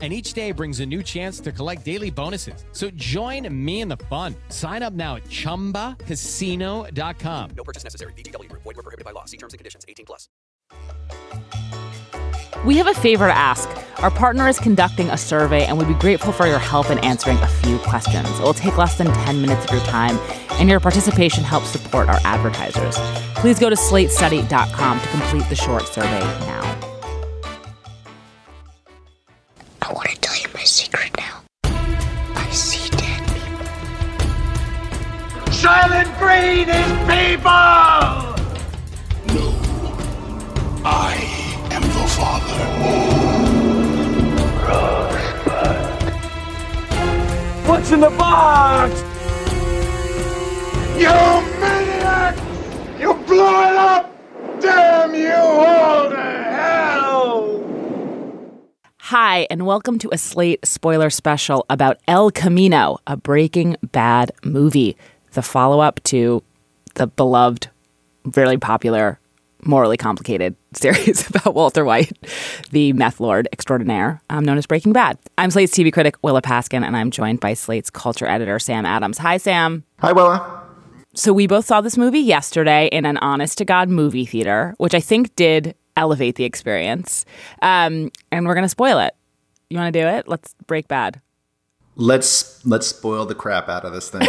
And each day brings a new chance to collect daily bonuses. So join me in the fun. Sign up now at ChumbaCasino.com. No purchase necessary. VGW. Void where prohibited by law. See terms and conditions. 18+. We have a favor to ask. Our partner is conducting a survey, and we'd be grateful for your help in answering a few questions. It will take less than 10 minutes of your time, and your participation helps support our advertisers. Please go to slatestudy.com to complete the short survey now. I want to tell you my secret now. I see dead people. Silent Green is people! No. I am the father. Rosebud. What's in the box? You maniac! You blew it up! Damn you all to hell! Hi, and welcome to a Slate spoiler special about El Camino, a Breaking Bad movie, the follow-up to the beloved, really popular, morally complicated series about Walter White, the meth lord extraordinaire, known as Breaking Bad. I'm Slate's TV critic, Willa Paskin, and I'm joined by Slate's culture editor, Sam Adams. Hi, Sam. Hi, Willa. So we both saw this movie yesterday in an honest-to-God movie theater, which I think did elevate the experience, and we're gonna spoil it. You want to do it? Let's break bad. Let's spoil the crap out of this thing.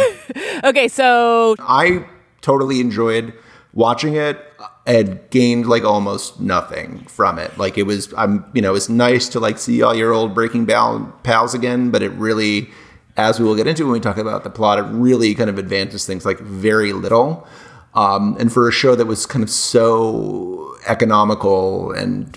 Okay, so I totally enjoyed watching it and gained like almost nothing from it. Like it was, it's nice to like see all your old Breaking Bad pals again, but it really, as we will get into when we talk about the plot, it really kind of advances things like very little. And for a show that was kind of so economical and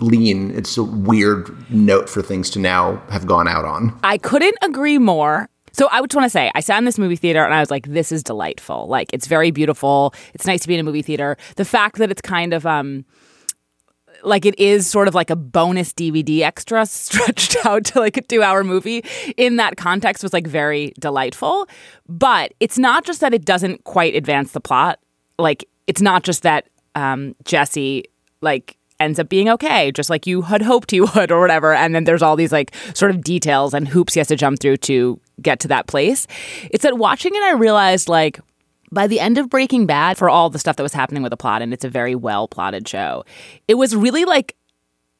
lean, it's a weird note for things to now have gone out on. I couldn't agree more. So I just want to say, I sat in this movie theater and I was like, this is delightful. Like, it's very beautiful. It's nice to be in a movie theater. The fact that it's kind of... like it is sort of like a bonus DVD extra stretched out to like a 2-hour movie in that context was like very delightful. But it's not just that it doesn't quite advance the plot. Like it's not just that Jesse like ends up being okay, just like you had hoped he would or whatever. And then there's all these like sort of details and hoops he has to jump through to get to that place. It's that watching it, I realized like, by the end of Breaking Bad, for all the stuff that was happening with the plot, and it's a very well-plotted show, it was really like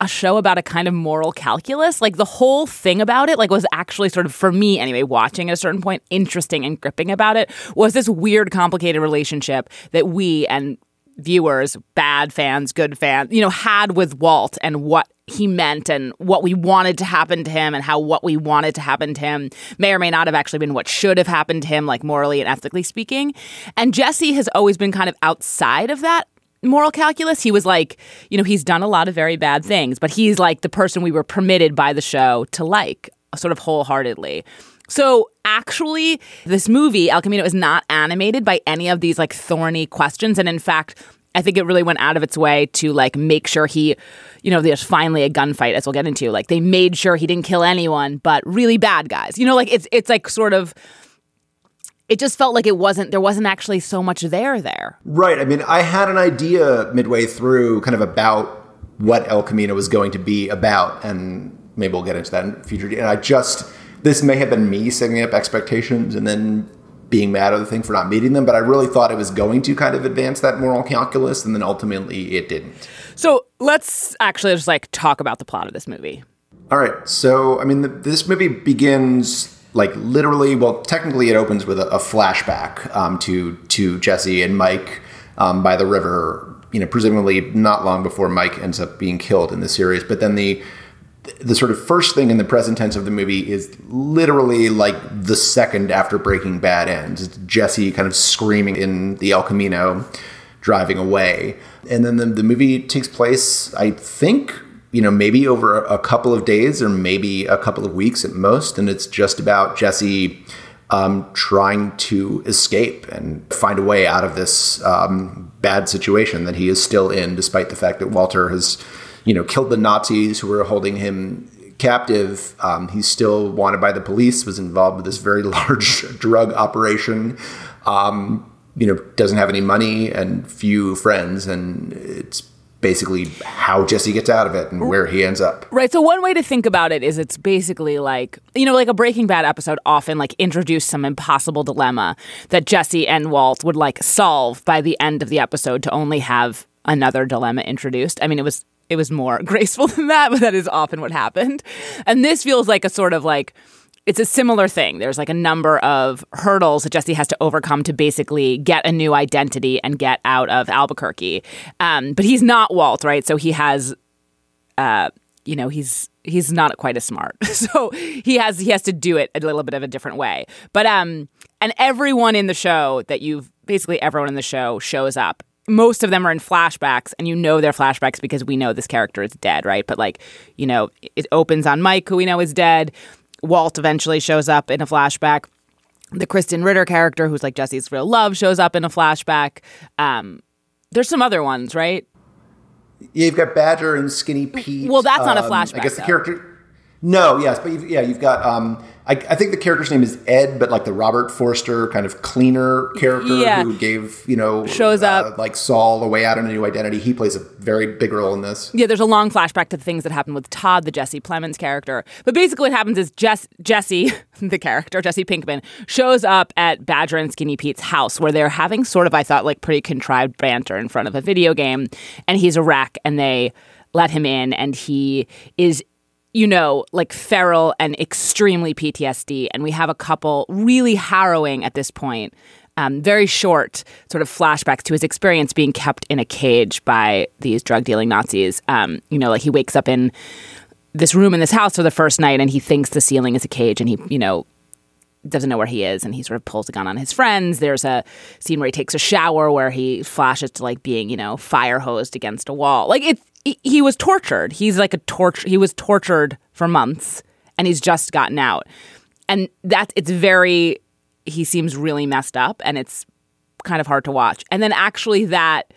a show about a kind of moral calculus. Like the whole thing about it like was actually sort of, for me anyway, watching at a certain point, interesting and gripping about it was this weird, complicated relationship that we and viewers, bad fans, good fans, had with Walt and what he meant and what we wanted to happen to him and how what we wanted to happen to him may or may not have actually been what should have happened to him, like morally and ethically speaking. And Jesse has always been kind of outside of that moral calculus. He was like, he's done a lot of very bad things, but he's like the person we were permitted by the show to like sort of wholeheartedly. So actually, this movie, El Camino, is not animated by any of these like thorny questions. And in fact, I think it really went out of its way to like make sure he, there's finally a gunfight, as we'll get into. Like they made sure he didn't kill anyone, but really bad guys. Like it's like sort of, it just felt like there wasn't actually so much there. Right. I mean, I had an idea midway through kind of about what El Camino was going to be about. And maybe we'll get into that in future. And this may have been me setting up expectations and then being mad at the thing for not meeting them, but I really thought it was going to kind of advance that moral calculus, and then ultimately it didn't. So let's actually just like talk about the plot of this movie. All right. So, I mean, this movie begins like literally, well, technically it opens with a flashback to Jesse and Mike by the river, presumably not long before Mike ends up being killed in the series. But then the sort of first thing in the present tense of the movie is literally like the second after Breaking Bad ends. It's Jesse kind of screaming in the El Camino, driving away. And then the movie takes place, I think, maybe over a couple of days or maybe a couple of weeks at most. And it's just about Jesse trying to escape and find a way out of this bad situation that he is still in, despite the fact that Walter has, killed the Nazis who were holding him captive. He's still wanted by the police, was involved with this very large drug operation, doesn't have any money and few friends. And it's basically how Jesse gets out of it and where he ends up. Right. So one way to think about it is it's basically like, like a Breaking Bad episode often like introduced some impossible dilemma that Jesse and Walt would like solve by the end of the episode to only have another dilemma introduced. I mean, it was more graceful than that, but that is often what happened. And this feels like a sort of like, it's a similar thing. There's like a number of hurdles that Jesse has to overcome to basically get a new identity and get out of Albuquerque. But he's not Walt, right? So he has, he's not quite as smart. So he has to do it a little bit of a different way. But and everyone in the show everyone in the show shows up. Most of them are in flashbacks, and they're flashbacks because we know this character is dead, right? But like, it opens on Mike, who we know is dead. Walt eventually shows up in a flashback. The Kristen Ritter character, who's like Jesse's real love, shows up in a flashback. There's some other ones, right? Yeah, you've got Badger and Skinny Pete. Well, that's not a flashback. I guess the character... No, yes, but you've got... I think the character's name is Ed, but like the Robert Forster kind of cleaner character who gave, shows up like Saul a way out and a new identity. He plays a very big role in this. Yeah, there's a long flashback to the things that happened with Todd, the Jesse Plemons character. But basically what happens is Jesse, the character, Jesse Pinkman, shows up at Badger and Skinny Pete's house where they're having sort of, I thought, like pretty contrived banter in front of a video game. And he's a wreck and they let him in and he is like feral and extremely PTSD. And we have a couple really harrowing at this point, very short sort of flashbacks to his experience being kept in a cage by these drug dealing Nazis. Like he wakes up in this room in this house for the first night and he thinks the ceiling is a cage and he, doesn't know where he is and he sort of pulls a gun on his friends. There's a scene where he takes a shower where he flashes to like being, fire hosed against a wall. Like it's, he was tortured. He was tortured for months and he's just gotten out. And he seems really messed up and it's kind of hard to watch. And then actually that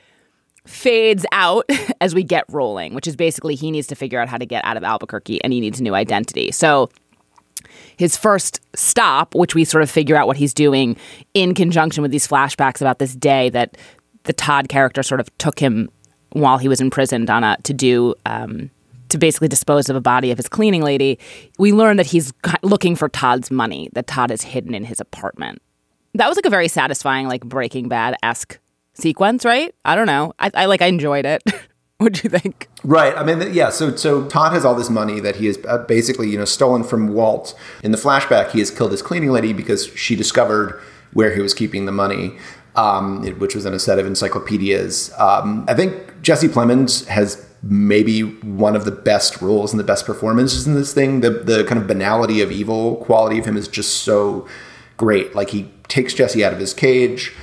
fades out as we get rolling, which is basically he needs to figure out how to get out of Albuquerque and he needs a new identity. So his first stop, which we sort of figure out what he's doing in conjunction with these flashbacks about this day that the Todd character sort of took him while he was imprisoned to basically dispose of a body of his cleaning lady, we learn that he's looking for Todd's money, that Todd is hidden in his apartment. That was like a very satisfying, like Breaking Bad-esque sequence, right? I don't know. I enjoyed it. What'd you think? Right. I mean, yeah. So Todd has all this money that he has basically, stolen from Walt. In the flashback, he has killed his cleaning lady because she discovered where he was keeping the money. Which was in a set of encyclopedias. I think Jesse Plemons has maybe one of the best roles and the best performances in this thing. The kind of banality of evil quality of him is just so great. Like he takes Jesse out of his cage,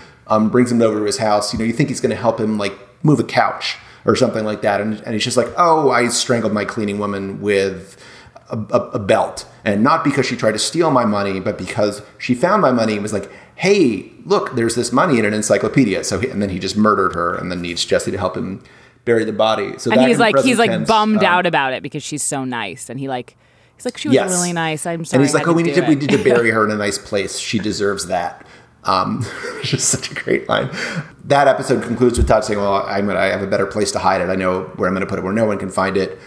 brings him over to his house. You think he's going to help him like move a couch or something like that. And he's just like, oh, I strangled my cleaning woman with a belt. And not because she tried to steal my money, but because she found my money and was like, hey, look, there's this money in an encyclopedia. So, and then he just murdered her and then needs Jesse to help him bury the body. So, and he's bummed out about it because she's so nice. And he's like, she was really nice. I'm sorry. And he's like, we need to bury her in a nice place. She deserves that. Which is such a great line. That episode concludes with Todd saying, well, I have a better place to hide it. I know where I'm going to put it, where no one can find it.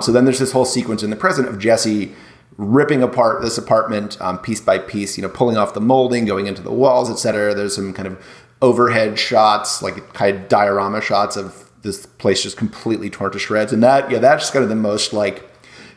So then there's this whole sequence in the present of Jesse ripping apart this apartment piece by piece, pulling off the molding, going into the walls, etc. There's some kind of overhead shots, like kind of diorama shots of this place just completely torn to shreds. And that's kind of the most like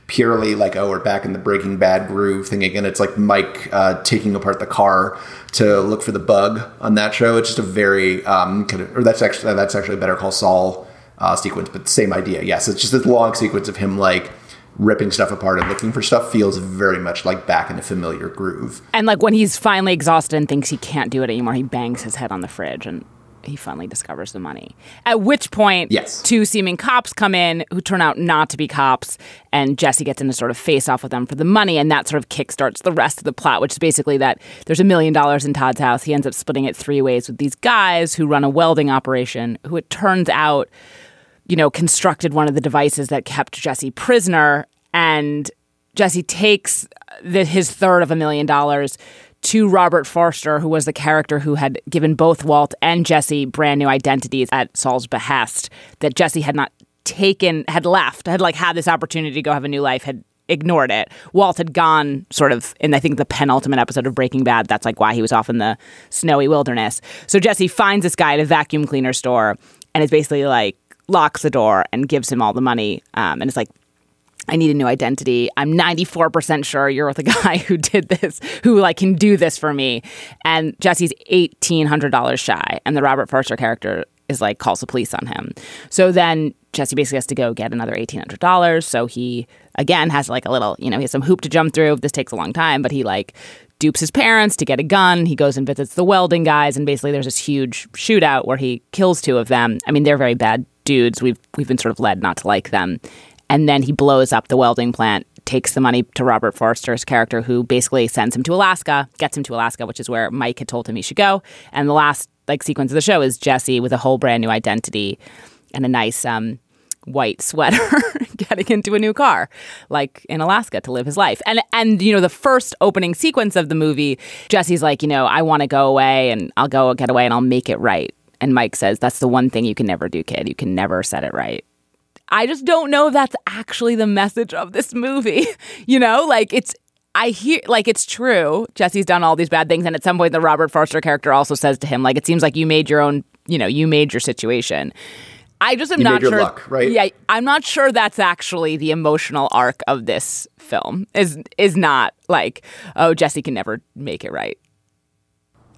purely like, oh, we're back in the Breaking Bad groove thing again. It's like Mike taking apart the car to look for the bug on that show. It's just a very that's actually Better Call Saul sequence, but same idea. Yes, it's just this long sequence of him like ripping stuff apart and looking for stuff feels very much like back in a familiar groove. And like when he's finally exhausted and thinks he can't do it anymore, he bangs his head on the fridge and he finally discovers the money. At which point, two seeming cops come in who turn out not to be cops, and Jesse gets in a sort of face-off with them for the money, and that sort of kickstarts the rest of the plot, which is basically that there's $1 million in Todd's house. He ends up splitting it three ways with these guys who run a welding operation, who it turns out, you know, constructed one of the devices that kept Jesse prisoner, and Jesse takes his third of $1 million to Robert Forster, who was the character who had given both Walt and Jesse brand new identities at Saul's behest, that Jesse had not taken, had left, had like had this opportunity to go have a new life, had ignored it. Walt had gone sort of in, I think, the penultimate episode of Breaking Bad. That's like why he was off in the snowy wilderness. So Jesse finds this guy at a vacuum cleaner store and is basically like, locks the door and gives him all the money. And it's like, I need a new identity. I'm 94% sure you're with a guy who did this, who like can do this for me. And Jesse's $1,800 shy. And the Robert Forster character is like, calls the police on him. So then Jesse basically has to go get another $1,800. So he, again, has like a little, you know, he has some hoop to jump through. This takes a long time, but he like dupes his parents to get a gun. He goes and visits the welding guys. And basically there's this huge shootout where he kills two of them. I mean, they're very bad dudes. We've been sort of led not to like them. And then he blows up the welding plant, takes the money to Robert Forster's character, who basically sends him to Alaska, gets him to Alaska, which is where Mike had told him he should go. And the last like sequence of the show is Jesse with a whole brand new identity and a nice white sweater getting into a new car, like in Alaska, to live his life. And you know, the first opening sequence of the movie, Jesse's like, you know, I want to go away and I'll go get away and I'll make it right. And Mike says, that's the one thing you can never do, kid. You can never set it right. I just don't know if that's actually the message of this movie. You know, like it's true. Jesse's done all these bad things. And at some point, the Robert Forster character also says to him, like, it seems like you made your own, you know, you made your situation. I just am not sure. You made your luck, right? Yeah. I'm not sure that's actually the emotional arc of this film is not like, oh, Jesse can never make it right.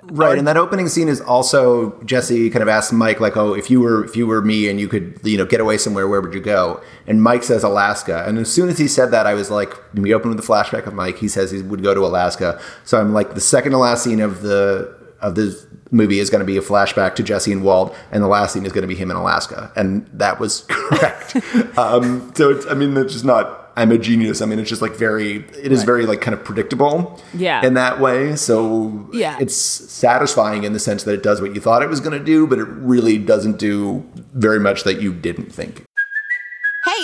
Right, and that opening scene is also Jesse kind of asks Mike, like, "Oh, if you were me and you could, you know, get away somewhere, where would you go?" And Mike says Alaska. And as soon as he said that, I was like, we opened with the flashback of Mike. He says he would go to Alaska. So I'm like, the second to last scene of the movie is going to be a flashback to Jesse and Walt, and the last scene is going to be him in Alaska. And that was correct. So it's, I mean, that's just not. I'm a genius. I mean, it's just like it is very like kind of predictable in that way. So it's satisfying in the sense that it does what you thought it was going to do, but it really doesn't do very much that you didn't think. Hey,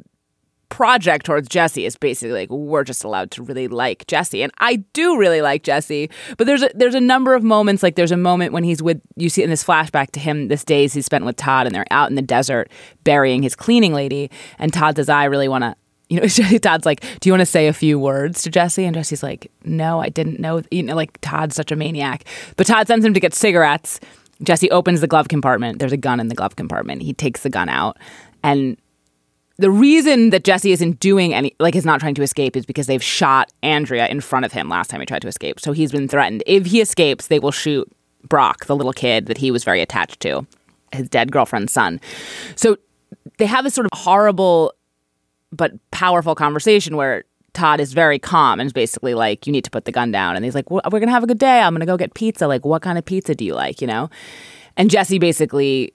project towards Jesse is basically like we're just allowed to really like Jesse, and I do really like Jesse, but there's a number of moments, like there's a moment when he's with, you see in this flashback to him, this days he spent with Todd, and they're out in the desert burying his cleaning lady, and Todd says, I really want to, you know, Todd's like, do you want to say a few words to Jesse? And Jesse's like, no, I didn't know, you know, like Todd's such a maniac. But Todd sends him to get cigarettes. Jesse opens the glove compartment, there's a gun in the glove compartment, he takes the gun out, and the reason that Jesse isn't doing any, like, is not trying to escape is because they've shot Andrea in front of him last time he tried to escape. So he's been threatened. If he escapes, they will shoot Brock, the little kid that he was very attached to, his dead girlfriend's son. So they have this sort of horrible but powerful conversation where Todd is very calm and is basically like, you need to put the gun down. And he's like, well, we're going to have a good day. I'm going to go get pizza. Like, what kind of pizza do you like, you know? And Jesse basically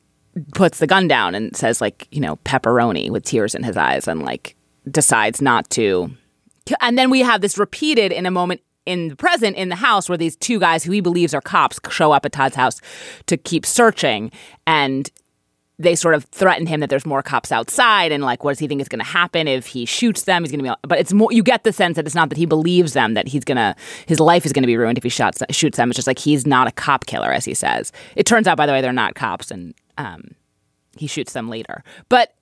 puts the gun down and says, like, you know, pepperoni, with tears in his eyes, and, like, decides not to. And then we have this repeated in a moment in the present in the house where these two guys who he believes are cops show up at Todd's house to keep searching. And they sort of threaten him that there's more cops outside, and, like, what does he think is going to happen if he shoots them? He's going to be, but it's more, you get the sense that it's not that he believes them, that he's going to, his life is going to be ruined if he shoots them. It's just like, he's not a cop killer, as he says. It turns out, by the way, they're not cops, and he shoots them later. But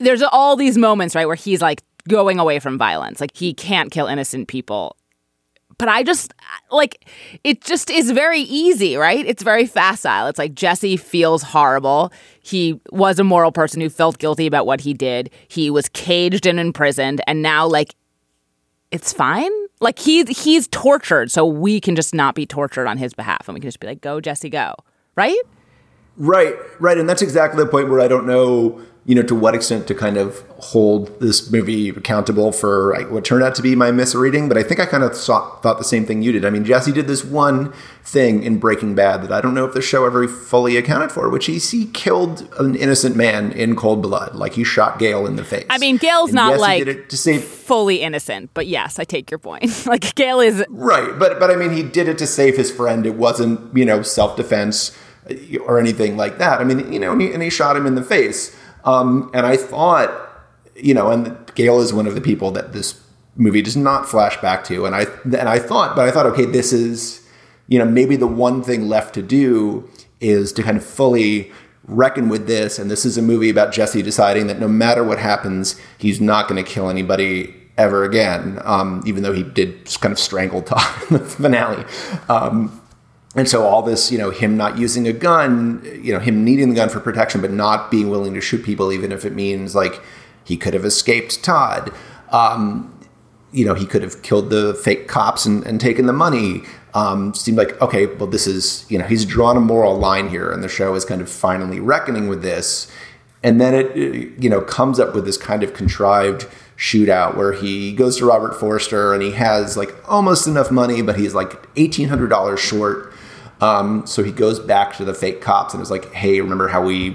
there's all these moments, right, where he's, like, going away from violence. Like, he can't kill innocent people. But I just, like, it just is very easy, right? It's very facile. It's like Jesse feels horrible. He was a moral person who felt guilty about what he did. He was caged and imprisoned. And now, like, it's fine. Like, he's tortured. So we can just not be tortured on his behalf. And we can just be like, go, Jesse, go. Right? Right. Right. And that's exactly the point where I don't know, you know, to what extent to kind of hold this movie accountable for, like, what turned out to be my misreading. But I think I kind of thought the same thing you did. I mean, Jesse did this one thing in Breaking Bad that I don't know if the show ever fully accounted for, which is he killed an innocent man in cold blood. Like, he shot Gale in the face. I mean, Gale's and not, Jesse, like, did it to save, fully innocent. But yes, I take your point. Like, Gale is... Right. But I mean, he did it to save his friend. It wasn't, you know, self-defense or anything like that. I mean, you know, and he shot him in the face. And I thought, you know, and Gale is one of the people that this movie does not flash back to. And I thought, okay, this is, you know, maybe the one thing left to do is to kind of fully reckon with this. And this is a movie about Jesse deciding that no matter what happens, he's not going to kill anybody ever again. Even though he did kind of strangle Todd in the finale. And so all this, you know, him not using a gun, you know, him needing the gun for protection, but not being willing to shoot people, even if it means, like, he could have escaped Todd. You know, he could have killed the fake cops and taken the money. Seemed like, okay, well, this is, you know, he's drawn a moral line here, and the show is kind of finally reckoning with this. And then it, you know, comes up with this kind of contrived shootout where he goes to Robert Forster and he has, like, almost enough money, but he's, like, $1,800 short. So he goes back to the fake cops and is like, hey, remember how we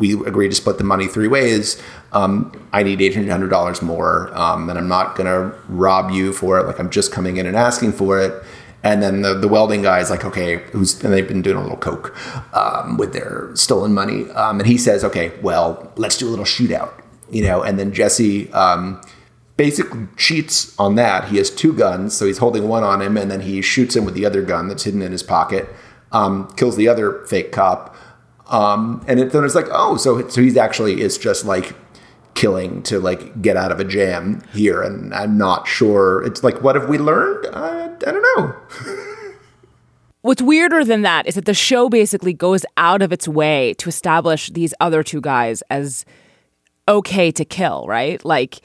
agreed to split the money three ways? I need $1,800 more, and I'm not going to rob you for it. Like, I'm just coming in and asking for it. And then the welding guy is like, okay, and they've been doing a little coke with their stolen money. And he says, okay, well, let's do a little shootout, you know, and then Jesse basically cheats on that. He has two guns, so he's holding one on him, and then he shoots him with the other gun that's hidden in his pocket, kills the other fake cop. And then it's like, oh, so he's actually, it's just like killing to, like, get out of a jam here. And I'm not sure. It's like, what have we learned? I don't know. What's weirder than that is that the show basically goes out of its way to establish these other two guys as okay to kill, right? Like...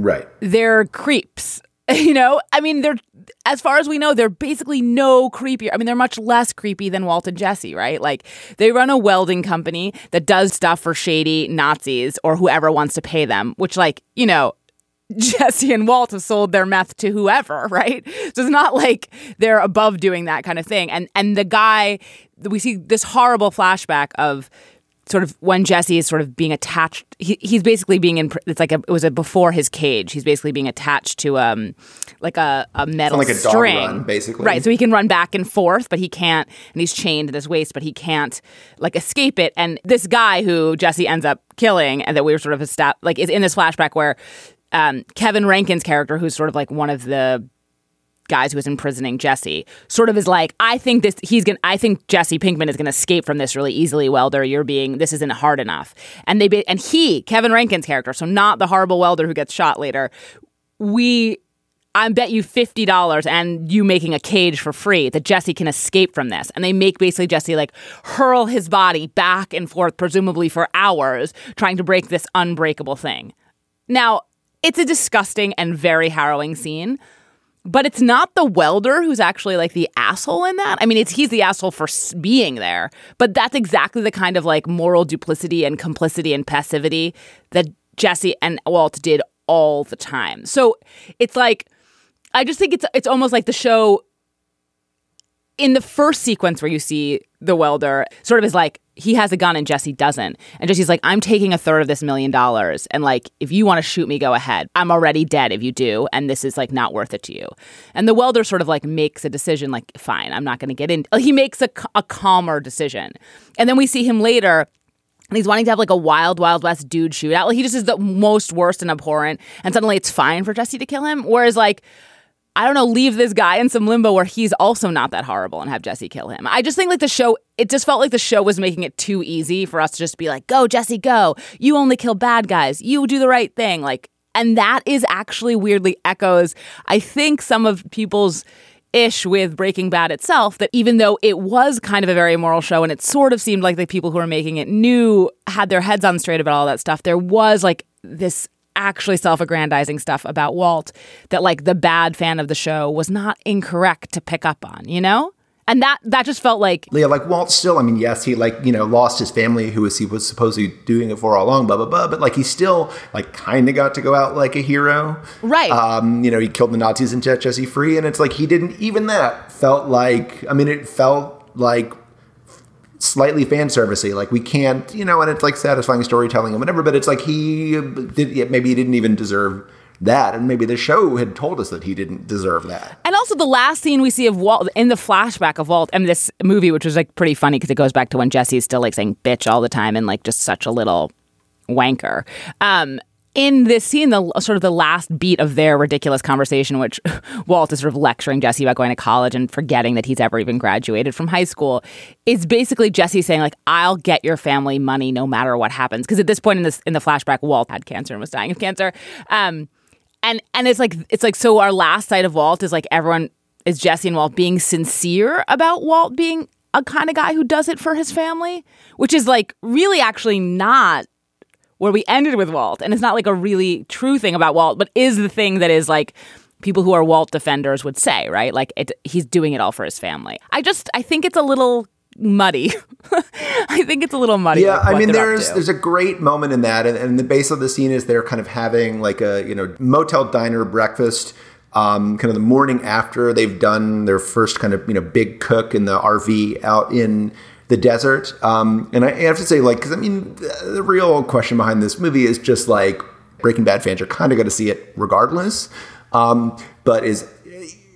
Right. They're creeps, you know? I mean, they're, as far as we know, they're basically no creepier. I mean, they're much less creepy than Walt and Jesse, right? Like, they run a welding company that does stuff for shady Nazis or whoever wants to pay them, which, like, you know, Jesse and Walt have sold their meth to whoever, right? So it's not like they're above doing that kind of thing. And the guy, we see this horrible flashback of sort of when Jesse is sort of being attached, he's basically being in, it's like it was a before his cage. He's basically being attached to like a metal string. It's like a dog run, basically. Right, so he can run back and forth, but he can't, and he's chained at his waist, but he can't, like, escape it. And this guy who Jesse ends up killing, and that we were sort of, like, is in this flashback where Kevin Rankin's character, who's sort of like one of the guys who was imprisoning Jesse, sort of is like, I think Jesse Pinkman is going to escape from this really easily, welder. This isn't hard enough. And Kevin Rankin's character, so not the horrible welder who gets shot later, we I bet you $50 and you making a cage for free that Jesse can escape from this. And they make basically Jesse like hurl his body back and forth, presumably for hours, trying to break this unbreakable thing. Now, it's a disgusting and very harrowing scene, but it's not the welder who's actually like the asshole in that. I mean, he's the asshole for being there, but that's exactly the kind of like moral duplicity and complicity and passivity that Jesse and Walt did all the time. So it's like, I just think it's almost like the show in the first sequence where you see the welder sort of is like, he has a gun and Jesse doesn't. And Jesse's like, I'm taking a third of this $1 million. And like, if you want to shoot me, go ahead. I'm already dead if you do. And this is like not worth it to you. And the welder sort of like makes a decision like, fine, I'm not going to get in. He makes a calmer decision. And then we see him later. And he's wanting to have like a wild, wild west dude shootout. Like, he just is the most worst and abhorrent. And suddenly it's fine for Jesse to kill him. Whereas like, I don't know, leave this guy in some limbo where he's also not that horrible and have Jesse kill him. I just think like the show, it just felt like the show was making it too easy for us to just be like, go, Jesse, go. You only kill bad guys. You do the right thing. Like, and that is actually weirdly echoes, I think, some of people's ish with Breaking Bad itself, that even though it was kind of a very immoral show and it sort of seemed like the people who were making it knew, had their heads on straight about all that stuff, there was like this actually self-aggrandizing stuff about Walt that like the bad fan of the show was not incorrect to pick up on, you know? And that just felt like... Yeah, like Walt still, I mean, yes, he like, you know, lost his family who he was supposedly doing it for all along, blah, blah, blah. But like he still like kind of got to go out like a hero. Right. You know, he killed the Nazis and set Jesse free. And it's like he didn't, even that felt like, I mean, it felt like slightly fan servicey. Like we can't, you know, and it's like satisfying storytelling and whatever. But it's like maybe he didn't even deserve that, and maybe the show had told us that he didn't deserve that. And also the last scene we see of Walt in the flashback of Walt, I mean, this movie, which was like pretty funny because it goes back to when Jesse's still like saying bitch all the time and like just such a little wanker. In this scene, the sort of the last beat of their ridiculous conversation, which Walt is sort of lecturing Jesse about going to college and forgetting that he's ever even graduated from high school, is basically Jesse saying like, I'll get your family money no matter what happens. Because at this point in the flashback, Walt had cancer and was dying of cancer. And it's like so our last sight of Walt is like everyone is Jesse and Walt being sincere about Walt being a kind of guy who does it for his family, which is like really actually not where we ended with Walt. And it's not like a really true thing about Walt, but is the thing that is like people who are Walt defenders would say, right? Like he's doing it all for his family. I think it's a little muddy. I think it's a little muddy. Yeah, I mean, there's a great moment in that, and the base of the scene is they're kind of having like a, you know, motel diner breakfast, kind of the morning after they've done their first kind of, you know, big cook in the RV out in the desert. And I have to say, like, because I mean, the real question behind this movie is just like Breaking Bad fans are kind of going to see it regardless, but is,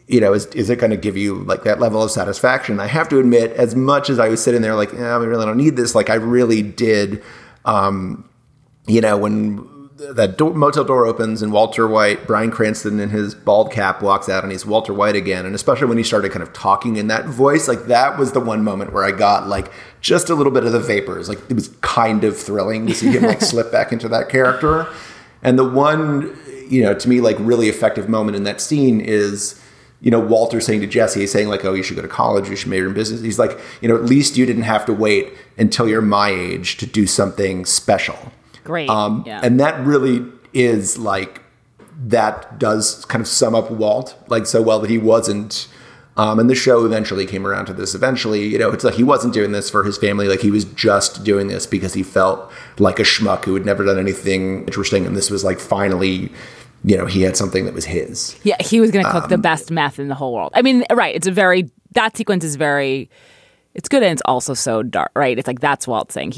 you know, is it going to give you like that level of satisfaction? I have to admit, as much as I was sitting there like, I really don't need this. Like I really did, you know, when that motel door opens and Walter White, Bryan Cranston in his bald cap walks out and he's Walter White again. And especially when he started kind of talking in that voice, like that was the one moment where I got like just a little bit of the vapors. Like it was kind of thrilling to see him like slip back into that character. And the one, you know, to me, like really effective moment in that scene is, you know, Walter saying to Jesse, he's saying like, oh, you should go to college, you should major in business. He's like, you know, at least you didn't have to wait until you're my age to do something special. Great. Yeah. And that really is like, that does kind of sum up Walt like so well that he wasn't, and the show eventually came around to this eventually, you know, it's like he wasn't doing this for his family. Like he was just doing this because he felt like a schmuck who had never done anything interesting. And this was like finally, you know, he had something that was his. Yeah, he was going to cook the best meth in the whole world. I mean, right, that sequence is very, it's good and it's also so dark, right? It's like that's Walt saying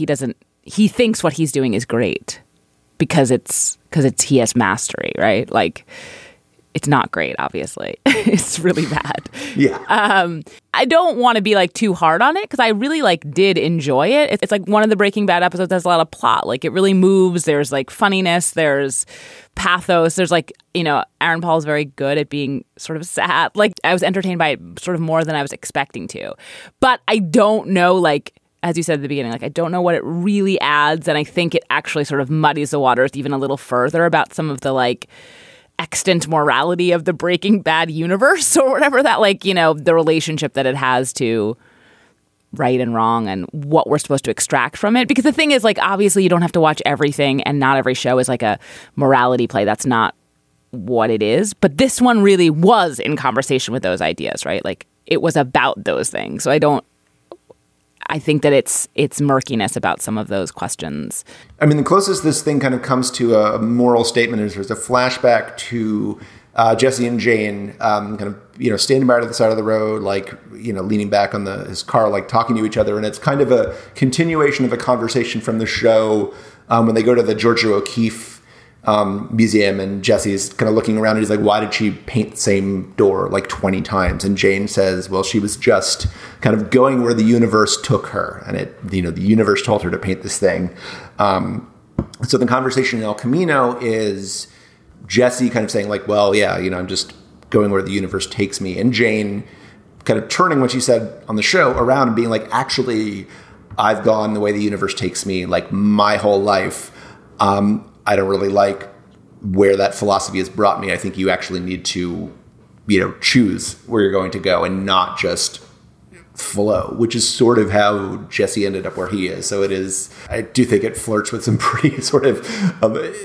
he thinks what he's doing is great because he has mastery, right? Like, it's not great, obviously. It's really bad. Yeah. I don't want to be like too hard on it because I really like did enjoy it. It's like one of the Breaking Bad episodes that has a lot of plot. Like it really moves. There's like funniness. There's pathos. There's like, you know, Aaron Paul's very good at being sort of sad. Like I was entertained by it sort of more than I was expecting to. But I don't know, like, as you said at the beginning, like I don't know what it really adds. And I think it actually sort of muddies the waters even a little further about some of the like extant morality of the Breaking Bad universe or whatever, that, like, you know, the relationship that it has to right and wrong and what we're supposed to extract from it. Because the thing is, like, obviously you don't have to watch everything, and not every show is like a morality play. That's not what it is. But this one really was in conversation with those ideas, right? Like, it was about those things. So I think that it's murkiness about some of those questions. I mean, the closest this thing kind of comes to a moral statement is there's a flashback to Jesse and Jane kind of, you know, standing by to the side of the road, like, you know, leaning back on his car, like talking to each other. And it's kind of a continuation of a conversation from the show when they go to the Georgia O'Keeffe museum, and Jesse's kind of looking around and he's like, why did she paint the same door like 20 times? And Jane says, well, she was just kind of going where the universe took her, and it, you know, the universe told her to paint this thing. So the conversation in El Camino is Jesse kind of saying like, well, yeah, you know, I'm just going where the universe takes me. And Jane kind of turning what she said on the show around and being like, actually, I've gone the way the universe takes me like my whole life. I don't really like where that philosophy has brought me. I think you actually need to, you know, choose where you're going to go and not just flow, which is sort of how Jesse ended up where he is. So it is, I do think it flirts with some pretty sort of,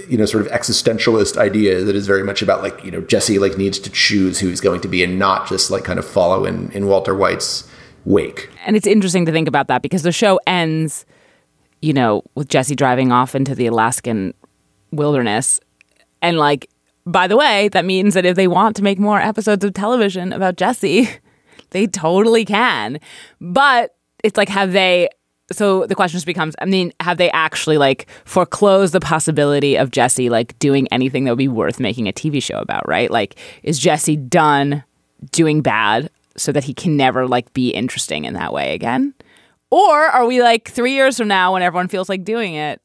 you know, sort of existentialist idea that is very much about like, you know, Jesse like needs to choose who he's going to be and not just like kind of follow in Walter White's wake. And it's interesting to think about that because the show ends, you know, with Jesse driving off into the Alaskan wilderness, and like, by the way, that means that if they want to make more episodes of television about Jesse, they totally can. But it's like, have they, so the question just becomes, I mean, have they actually like foreclosed the possibility of Jesse like doing anything that would be worth making a TV show about, right? Like, is Jesse done doing bad so that he can never like be interesting in that way again? Or are we like 3 years from now when everyone feels like doing it,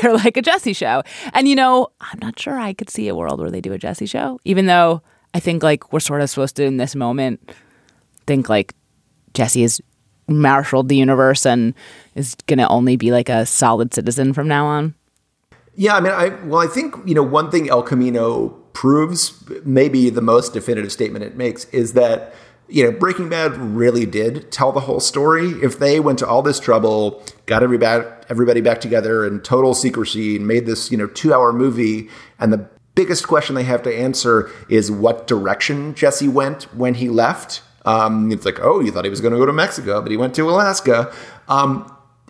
they're like a Jesse show? And, you know, I'm not sure I could see a world where they do a Jesse show, even though I think like we're sort of supposed to in this moment think like Jesse has marshaled the universe and is going to only be like a solid citizen from now on. Yeah, I mean, I think, you know, one thing El Camino proves, maybe the most definitive statement it makes, is that, you know, Breaking Bad really did tell the whole story. If they went to all this trouble, got everybody back together in total secrecy and made this, you know, 2-hour movie, and the biggest question they have to answer is what direction Jesse went when he left. It's like, oh, you thought he was going to go to Mexico, but he went to Alaska.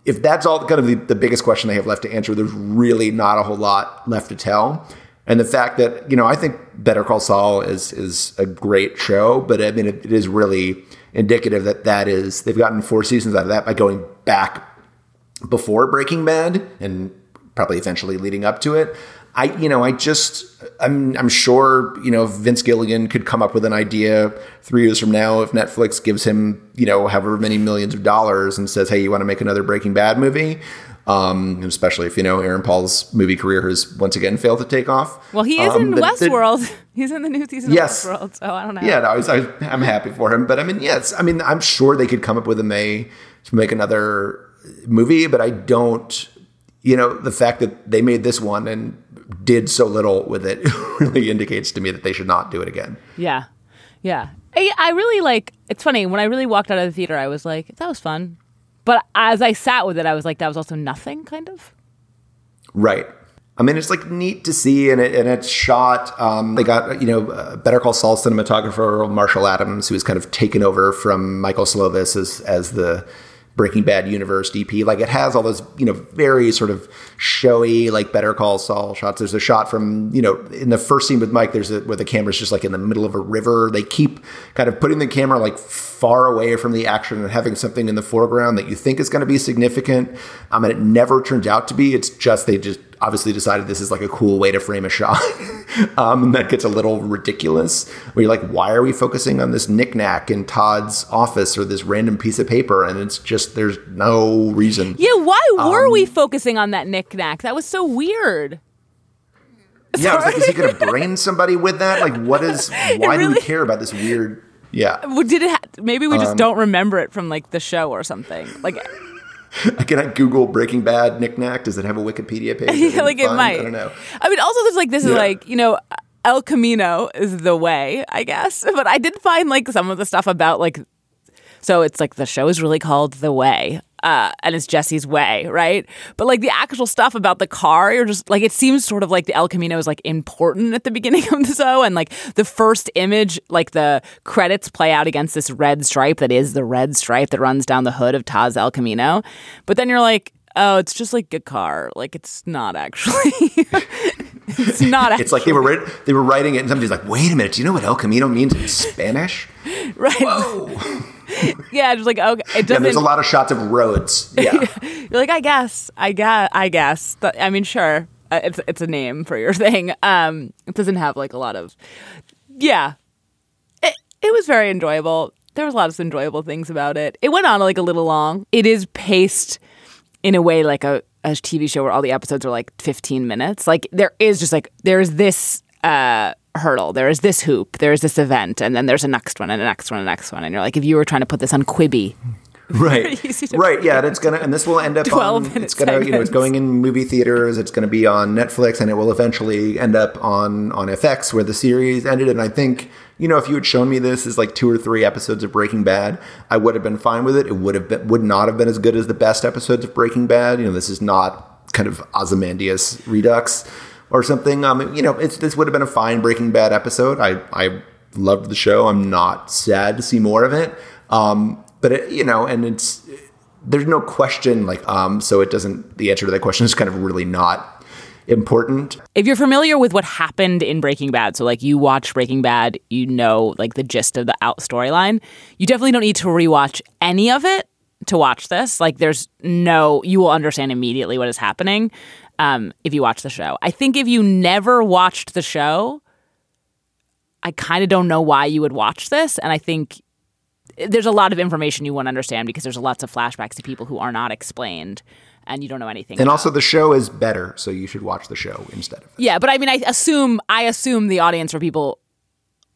If that's all kind of the biggest question they have left to answer, there's really not a whole lot left to tell. And the fact that, you know, I think Better Call Saul is a great show, but I mean, it is really indicative that is, they've gotten 4 seasons out of that by going back before Breaking Bad and probably eventually leading up to it. I'm sure, you know, Vince Gilligan could come up with an idea 3 years from now if Netflix gives him, you know, however many millions of dollars and says, hey, you want to make another Breaking Bad movie? Especially if, you know, Aaron Paul's movie career has once again failed to take off. Well, he is in Westworld. He's in the new season of Westworld, so I don't know. Yeah, no, I'm happy for him. But I mean, yes, I mean, I'm sure they could come up with a way to make another movie, but I don't, you know, the fact that they made this one and did so little with it really indicates to me that they should not do it again. Yeah, yeah. I really like, it's funny, when I really walked out of the theater, I was like, that was fun. But as I sat with it, I was like, that was also nothing, kind of. Right. I mean, it's like neat to see, and it's shot. They got, you know, Better Call Saul cinematographer Marshall Adams, who has kind of taken over from Michael Slovis as the Breaking Bad universe DP. Like, it has all those, you know, very sort of showy, like, Better Call Saul shots. There's a shot from, you know, in the first scene with Mike, where the camera's just like in the middle of a river. They keep kind of putting the camera like far away from the action and having something in the foreground that you think is going to be significant. And it never turns out to be. It's just, they just obviously decided this is like a cool way to frame a shot. And that gets a little ridiculous, where you're like, why are we focusing on this knickknack in Todd's office or this random piece of paper? And it's just, there's no reason. Yeah, why were we focusing on that knickknack? That was so weird. Yeah, I was like, is he going to brain somebody with that? Like, what is, why really, do we care about this weird, yeah. Did it? Maybe we just don't remember it from like the show or something. Like, can I Google Breaking Bad knickknack? Does it have a Wikipedia page? Like, it might. I don't know. I mean, also, there's like, this is like, you know, El Camino is the way, I guess. But I did find like some of the stuff about like, so it's like the show is really called The Way. And it's Jesse's way, right? But like the actual stuff about the car, you're just like, it seems sort of like the El Camino is like important at the beginning of the show, and like the first image, like the credits play out against this red stripe that is the red stripe that runs down the hood of Todd's El Camino. But then you're like, oh, it's just like a car. Like it's not actually. It's not actually. It's like they were writing it, and somebody's like, wait a minute, do you know what El Camino means in Spanish? Right. Whoa. Yeah, just like, okay. It doesn't... Yeah, there's a lot of shots of roads. Yeah. You're like, I guess. I mean, sure, it's a name for your thing. It doesn't have like a lot of... Yeah. It was very enjoyable. There was a lot of enjoyable things about it. It went on like a little long. It is paced in a way like a TV show where all the episodes are like 15 minutes. Like there is just like, there is this... hurdle, there is this hoop, there is this event, and then there's a next one and a next one and a next one, and you're like, if you were trying to put this on Quibi, right? Right, yeah, and it's gonna, and this will end up 12 on, it's gonna, you know, it's going in movie theaters, it's gonna be on Netflix, and it will eventually end up on FX where the series ended. And I think, you know, if you had shown me this as like 2 or 3 episodes of Breaking Bad, I would have been fine with it. It would not have been as good as the best episodes of Breaking Bad. You know, this is not kind of Ozymandias Redux or something. You know, this would have been a fine Breaking Bad episode. I loved the show. I'm not sad to see more of it. But it, you know, and it's, there's no question, like, so it doesn't, the answer to that question is kind of really not important. If you're familiar with what happened in Breaking Bad, so like you watch Breaking Bad, you know, like the gist of the out storyline, you definitely don't need to rewatch any of it to watch this. Like there's no, you will understand immediately what is happening. If you watch the show. I think if you never watched the show, I kind of don't know why you would watch this. And I think there's a lot of information you want to understand because there's lots of flashbacks to people who are not explained and you don't know anything. And also the show is better, so you should watch the show instead of this. Yeah, but I mean, I assume the audience are people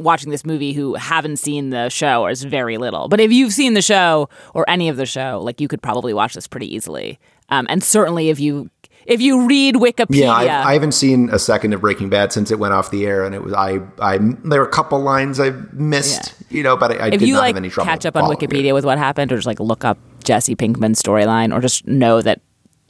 watching this movie who haven't seen the show or is very little. But if you've seen the show or any of the show, like you could probably watch this pretty easily. And certainly if you read Wikipedia. Yeah, I haven't seen a second of Breaking Bad since it went off the air, and it was there were a couple lines I missed, yeah. You know, but I did not have any trouble. If you catch up on Wikipedia with what happened, or just like look up Jesse Pinkman's storyline, or just know that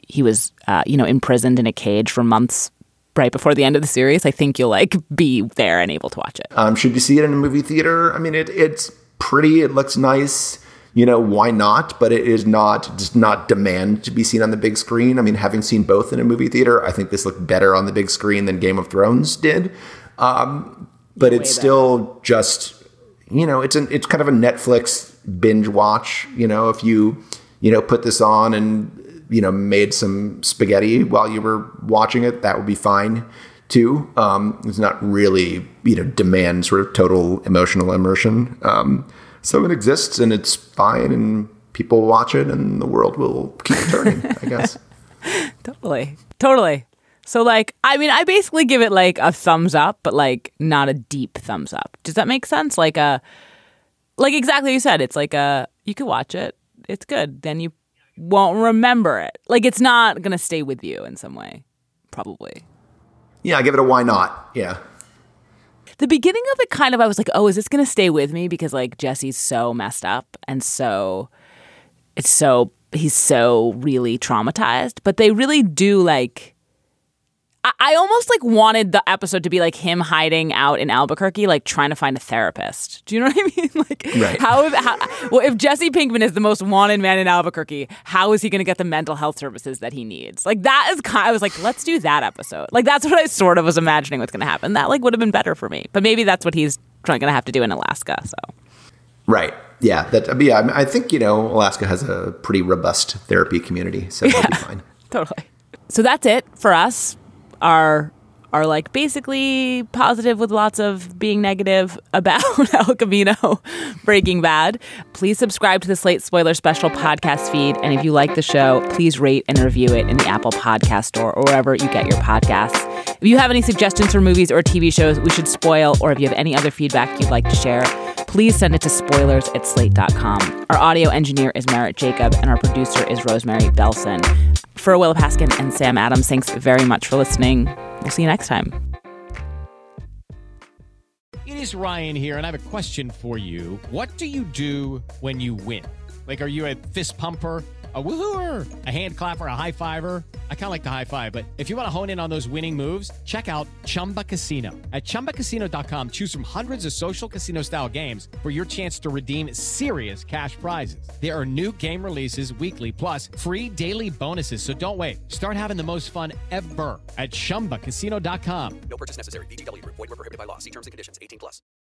he was, you know, imprisoned in a cage for months right before the end of the series, I think you'll like be there and able to watch it. Should you see it in a movie theater? I mean, it's pretty. It looks nice. You know, why not? But it is not, does not demand to be seen on the big screen. I mean, having seen both in a movie theater, I think this looked better on the big screen than Game of Thrones did. But it's still just, you know, it's kind of a Netflix binge watch. You know, if you, you know, put this on and, you know, made some spaghetti while you were watching it, that would be fine too. It's not really, you know, demand sort of total emotional immersion. So it exists, and it's fine, and people watch it, and the world will keep turning, I guess. Totally. So, like, I mean, I basically give it, like, a thumbs up, but, like, not a deep thumbs up. Does that make sense? Like, exactly what you said. It's like you could watch it. It's good. Then you won't remember it. Like, it's not going to stay with you in some way, probably. Yeah, I give it a why not. Yeah. The beginning of it kind of, I was like, oh, is this going to stay with me? Because like Jesse's so messed up and he's so really traumatized. But they really do like, I almost like wanted the episode to be like him hiding out in Albuquerque, like trying to find a therapist. Do you know what I mean? Like right. If Jesse Pinkman is the most wanted man in Albuquerque, how is he going to get the mental health services that he needs? Like that is kind of, I was like, let's do that episode. Like that's what I sort of was imagining what's going to happen. That like would have been better for me, but maybe that's what he's going to have to do in Alaska. So, right. Yeah. I think, you know, Alaska has a pretty robust therapy community, so yeah, that'll be fine. Totally. So that's it for us. Are like basically positive with lots of being negative about El Camino, Breaking Bad. Please subscribe to the Slate Spoiler Special podcast feed. And if you like the show, please rate and review it in the Apple Podcast Store or wherever you get your podcasts. If you have any suggestions for movies or TV shows we should spoil, or if you have any other feedback you'd like to share, please send it to spoilers@slate.com. Our audio engineer is Merritt Jacob, and our producer is Rosemary Belson. For Willa Paskin and Sam Adams, thanks very much for listening. We'll see you next time. is Ryan here, and I have a question for you. What do you do when you win? Like, are you a fist pumper? A woohooer, a hand clapper, a high fiver. I kind of like the high five, but if you want to hone in on those winning moves, check out Chumba Casino. At chumbacasino.com, choose from hundreds of social casino style games for your chance to redeem serious cash prizes. There are new game releases weekly, plus free daily bonuses. So don't wait. Start having the most fun ever at chumbacasino.com. No purchase necessary. VGW Group. Void where prohibited by law. See terms and conditions. 18+.